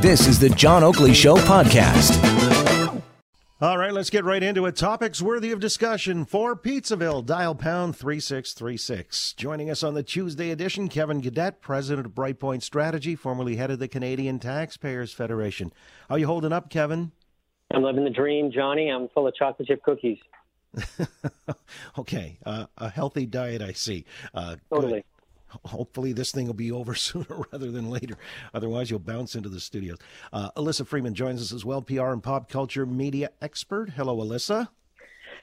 This is the John Oakley Show podcast. All right, let's get right into it. Topics worthy of discussion for Pizzaville. Dial pound 3636. Joining us on the Tuesday edition, Kevin Gaudet, president of Bright Point Strategy, formerly head of the Canadian Taxpayers Federation. How are you holding up, Kevin? I'm living the dream, Johnny. I'm full of chocolate chip cookies. Okay. A healthy diet, I see. Totally. Good. Hopefully this thing will be over sooner rather than later. Otherwise, you'll bounce into the studios. Elissa Freeman joins us as well, PR and pop culture media expert. Hello, Elissa.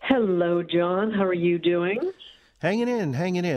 Hello, John. How are you doing? Hanging in,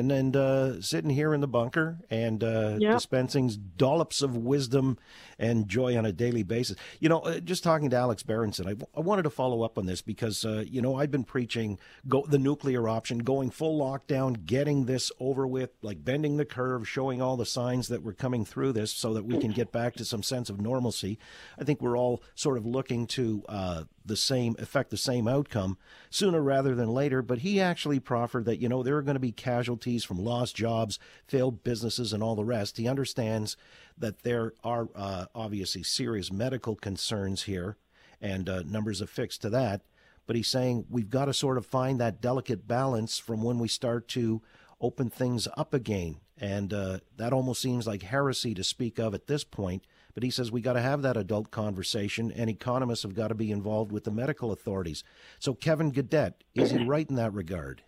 and sitting here in the bunker and dispensing dollops of wisdom and joy on a daily basis. You know, just talking to Alex Berenson, I wanted to follow up on this because, you know, I've been preaching the nuclear option, going full lockdown, getting this over with, like bending the curve, showing all the signs that we're coming through this so that we can get back to some sense of normalcy. I think we're all sort of looking to the same effect, the same outcome sooner rather than later. But he actually proffered that, you know, there are going to be casualties from lost jobs, failed businesses, and all the rest. He understands that there are obviously serious medical concerns here and numbers affixed to that. But he's saying we've got to sort of find that delicate balance from when we start to open things up again. And that almost seems like heresy to speak of at this point. But he says we got to have that adult conversation, and economists have got to be involved with the medical authorities. So Kevin Gaudet, is he right in that regard?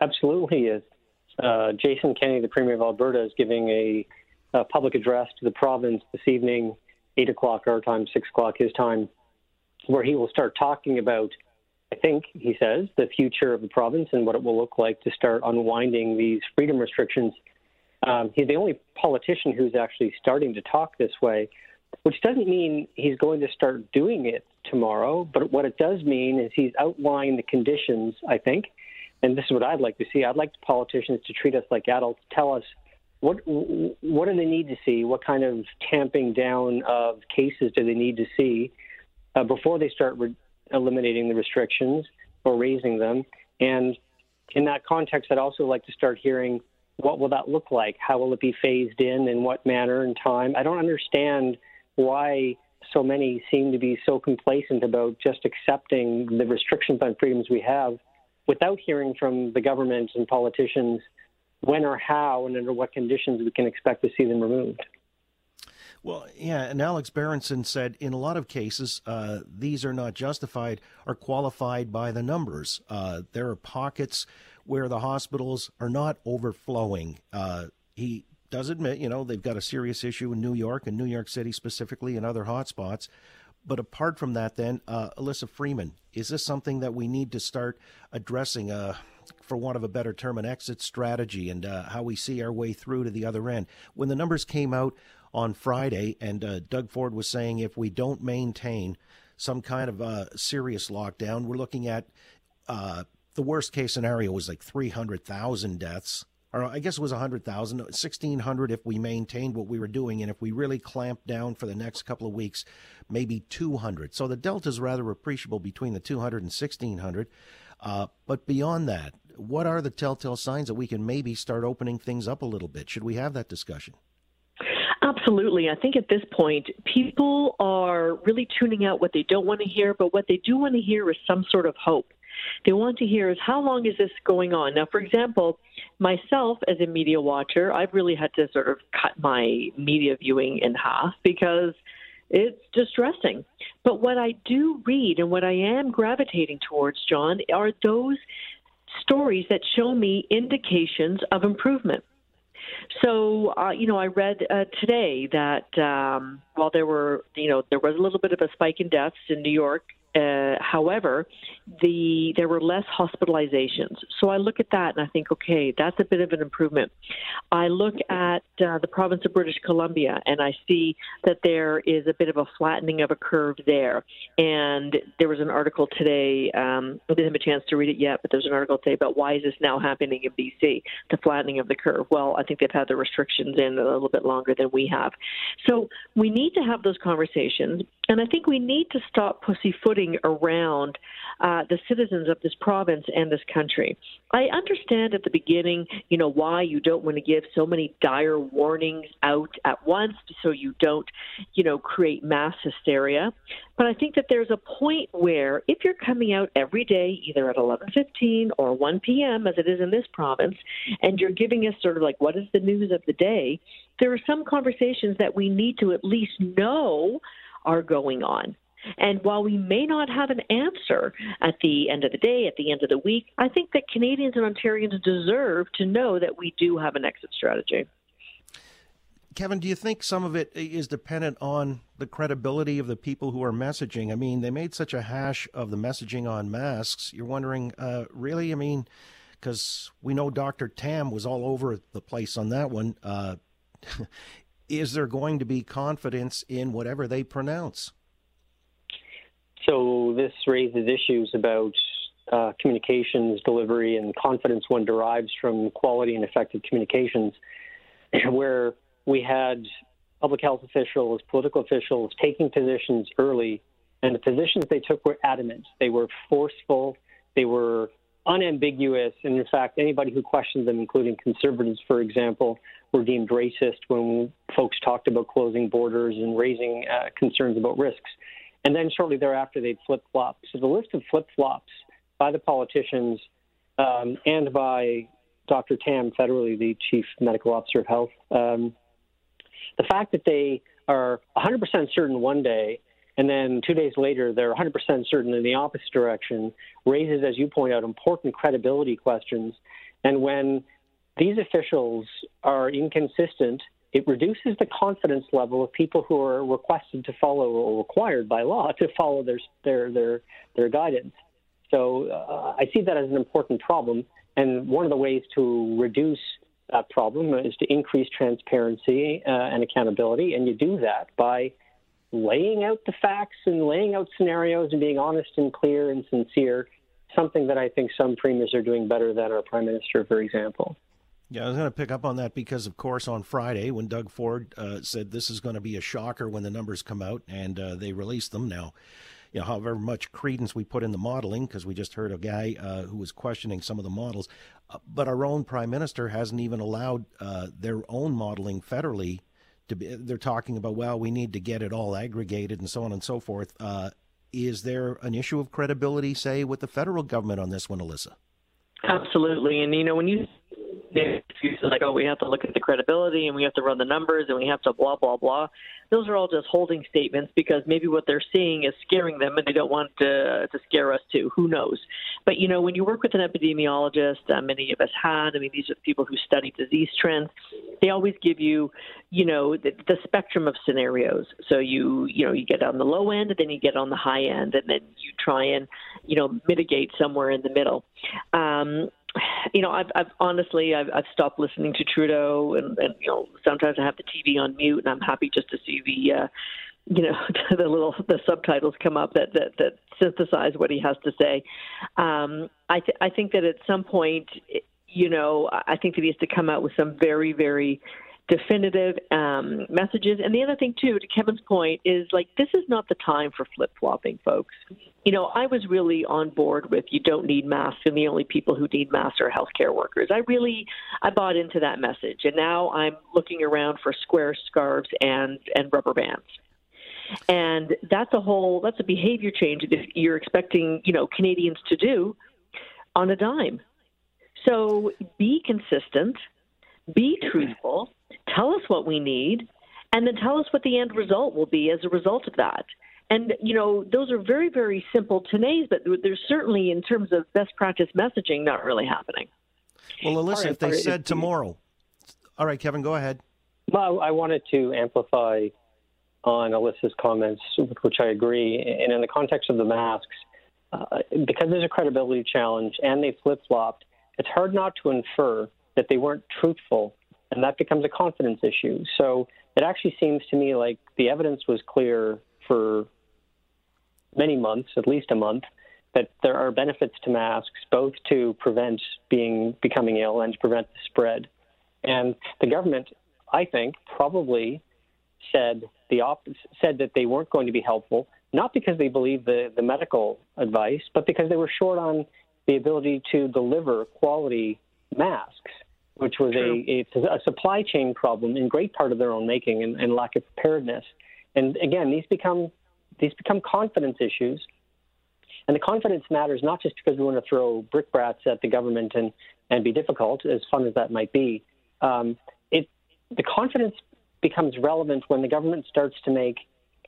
Absolutely he is. Jason Kenney, the Premier of Alberta, is giving a public address to the province this evening, 8 o'clock our time, 6 o'clock his time, where he will start talking about, I think, he says, the future of the province and what it will look like to start unwinding these freedom restrictions. He's the only politician who's actually starting to talk this way, which doesn't mean he's going to start doing it tomorrow. But what it does mean is he's outlined the conditions, I think, and this is what I'd like to see. I'd like the politicians to treat us like adults, tell us what do they need to see, what kind of tamping down of cases do they need to see before they start eliminating the restrictions or raising them. And in that context, I'd also like to start hearing, what will that look like? How will it be phased in what manner and time? I don't understand why so many seem to be so complacent about just accepting the restrictions on freedoms we have without hearing from the government and politicians when or how and under what conditions we can expect to see them removed. Well, yeah, and Alex Berenson said in a lot of cases, these are not justified or qualified by the numbers. There are pockets where the hospitals are not overflowing. He does admit, you know, they've got a serious issue in New York and New York City specifically and other hotspots. But apart from that, then, Elissa Freeman, is this something that we need to start addressing, for want of a better term, an exit strategy and how we see our way through to the other end? When the numbers came out on Friday, and Doug Ford was saying if we don't maintain some kind of serious lockdown, we're looking at the worst case scenario was like 300,000 deaths, or I guess it was 100,000, 1,600 if we maintained what we were doing, and if we really clamped down for the next couple of weeks, maybe 200. So the delta is rather appreciable between the 200 and 1,600. But beyond that, what are the telltale signs that we can maybe start opening things up a little bit? Should we have that discussion? Absolutely. I think at this point, people are really tuning out what they don't want to hear, but what they do want to hear is some sort of hope. They want to hear is how long is this going on? Now, for example, myself as a media watcher, I've really had to sort of cut my media viewing in half because it's distressing. But what I do read and what I am gravitating towards, John, are those stories that show me indications of improvement. So, you know, I read today that while there were, you know, there was a little bit of a spike in deaths in New York, however, there were less hospitalizations. So I look at that and I think, okay, that's a bit of an improvement. I look at the province of British Columbia and I see that there is a bit of a flattening of a curve there. And there was an article today, I didn't have a chance to read it yet, but there's an article today about why is this now happening in BC, the flattening of the curve. Well, I think they've had the restrictions in a little bit longer than we have. So we need to have those conversations. And I think we need to stop pussyfooting around the citizens of this province and this country. I understand at the beginning, you know, why you don't want to give so many dire warnings out at once so you don't, you know, create mass hysteria. But I think that there's a point where if you're coming out every day, either at 11:15 or 1 p.m., as it is in this province, and you're giving us sort of like, what is the news of the day, there are some conversations that we need to at least know are going on. And while we may not have an answer at the end of the day, at the end of the week, I think that Canadians and Ontarians deserve to know that we do have an exit strategy. Kevin, do you think some of it is dependent on the credibility of the people who are messaging? I mean, they made such a hash of the messaging on masks. You're wondering, really? I mean, because we know Dr. Tam was all over the place on that one. Is there going to be confidence in whatever they pronounce? So this raises issues about communications delivery and confidence one derives from quality and effective communications, where we had public health officials, political officials taking positions early, and the positions they took were adamant. They were forceful. They were unambiguous. And in fact, anybody who questioned them, including conservatives, for example, were deemed racist when folks talked about closing borders and raising concerns about risks. And then shortly thereafter, they'd flip-flop. So the list of flip-flops by the politicians and by Dr. Tam, federally, the chief medical officer of health, the fact that they are 100% certain one day and then 2 days later, they're 100% certain in the opposite direction, raises, as you point out, important credibility questions. And when these officials are inconsistent, it reduces the confidence level of people who are requested to follow or required by law to follow their guidance. So I see that as an important problem. And one of the ways to reduce that problem is to increase transparency and accountability. And you do that by laying out the facts and laying out scenarios and being honest and clear and sincere, something that I think some premiers are doing better than our prime minister, for example. Yeah, I was going to pick up on that because, of course, on Friday when Doug Ford said this is going to be a shocker when the numbers come out, and they released them now. You know, however much credence we put in the modeling, because we just heard a guy who was questioning some of the models, but our own prime minister hasn't even allowed their own modeling federally to be. They're talking about, well, we need to get it all aggregated and so on and so forth. Is there an issue of credibility, say, with the federal government on this one, Elissa? Absolutely. And, you know, when you like, oh, we have to look at the credibility and we have to run the numbers and we have to blah, blah, blah. Those are all just holding statements because maybe what they're seeing is scaring them and they don't want to scare us too. Who knows? But, you know, when you work with an epidemiologist, many of us had, I mean, these are people who study disease trends. They always give you, you know, the spectrum of scenarios. So you know, you get on the low end and then you get on the high end and then you try and, you know, mitigate somewhere in the middle. You know, I've honestly stopped listening to Trudeau, and you know, sometimes I have the TV on mute, and I'm happy just to see the, you know, the subtitles come up that synthesize what he has to say. I think that at some point, you know, I think that he has to come out with some very, very definitive messages. And the other thing, too, to Kevin's point, is like, this is not the time for flip-flopping, folks. You know, I was really on board with you don't need masks and the only people who need masks are healthcare workers. I bought into that message. And now I'm looking around for square scarves and rubber bands. And that's a behavior change that you're expecting, you know, Canadians to do on a dime. So be consistent, be truthful. Tell us what we need, and then tell us what the end result will be as a result of that. And, you know, those are very, very simple tenets, but they're certainly, in terms of best practice messaging, not really happening. Well, Elissa, if they said tomorrow. All right, Kevin, go ahead. Well, I wanted to amplify on Elissa's comments, with which I agree. And in the context of the masks, because there's a credibility challenge and they flip-flopped, it's hard not to infer that they weren't truthful. And that becomes a confidence issue. So it actually seems to me like the evidence was clear for many months, at least a month, that there are benefits to masks, both to prevent becoming ill and to prevent the spread. And the government, I think, probably said that they weren't going to be helpful, not because they believed the medical advice, but because they were short on the ability to deliver quality masks, which was a supply chain problem in great part of their own making, and lack of preparedness. And again, these become confidence issues. And the confidence matters not just because we want to throw brickbats at the government and be difficult, as fun as that might be. The confidence becomes relevant when the government starts to make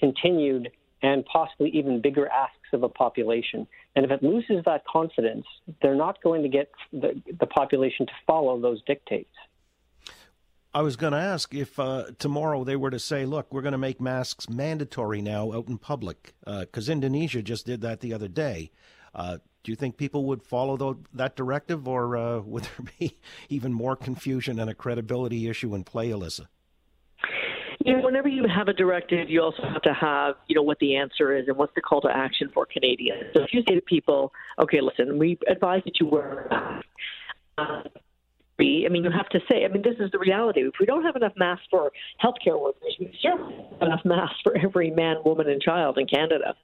continued and possibly even bigger asks of a population. And if it loses that confidence, they're not going to get the population to follow those dictates. I was going to ask if tomorrow they were to say, look, we're going to make masks mandatory now out in public, because Indonesia just did that the other day. Do you think people would follow that directive, or would there be even more confusion and a credibility issue in play, Elissa? You know, whenever you have a directive, you also have to have, you know, what the answer is and what's the call to action for Canadians. So if you say to people, okay, listen, we advise that you wear a mask. I mean, you have to say, I mean, this is the reality. If we don't have enough masks for healthcare workers, we certainly don't have enough masks for every man, woman, and child in Canada.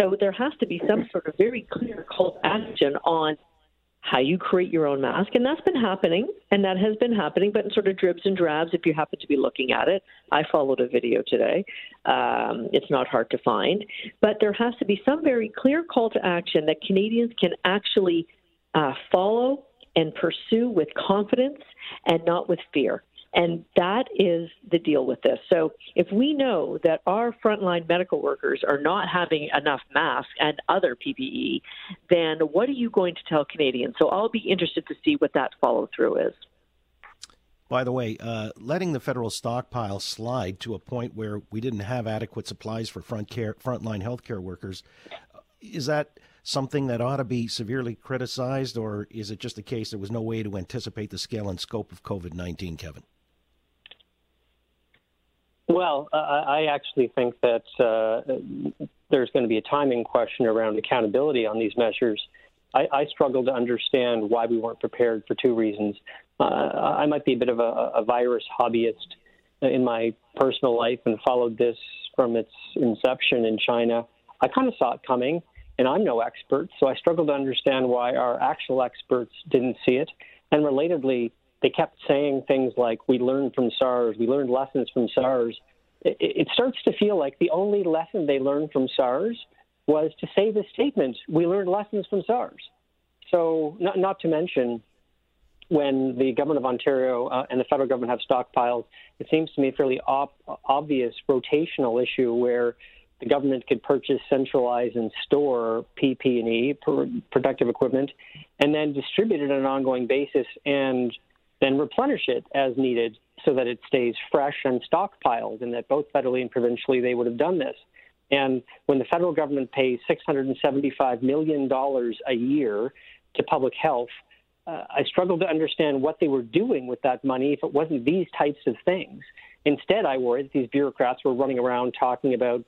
So there has to be some sort of very clear call to action on how you create your own mask. And that's been happening, but in sort of dribs and drabs, if you happen to be looking at it. I followed a video today. It's not hard to find. But there has to be some very clear call to action that Canadians can actually follow and pursue with confidence and not with fear. And that is the deal with this. So if we know that our frontline medical workers are not having enough masks and other PPE, then what are you going to tell Canadians? So I'll be interested to see what that follow-through is. By the way, letting the federal stockpile slide to a point where we didn't have adequate supplies for frontline healthcare workers, is that something that ought to be severely criticized, or is it just a case there was no way to anticipate the scale and scope of COVID-19, Kevin? Well, I actually think that there's going to be a timing question around accountability on these measures. I struggle to understand why we weren't prepared for two reasons. I might be a bit of a virus hobbyist in my personal life and followed this from its inception in China. I kind of saw it coming, and I'm no expert, so I struggle to understand why our actual experts didn't see it. And relatedly, they kept saying things like, we learned from SARS, we learned lessons from SARS. It starts to feel like the only lesson they learned from SARS was to say the statement, we learned lessons from SARS. So not to mention, when the government of Ontario and the federal government have stockpiles, it seems to me a fairly obvious rotational issue where the government could purchase, centralize, and store PP&E, protective equipment, and then distribute it on an ongoing basis and then replenish it as needed so that it stays fresh and stockpiled, and that both federally and provincially they would have done this. And when the federal government pays $675 million a year to public health, I struggle to understand what they were doing with that money if it wasn't these types of things. Instead, I worry that these bureaucrats were running around talking about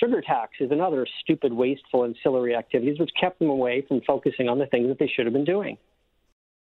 sugar taxes and other stupid, wasteful ancillary activities, which kept them away from focusing on the things that they should have been doing.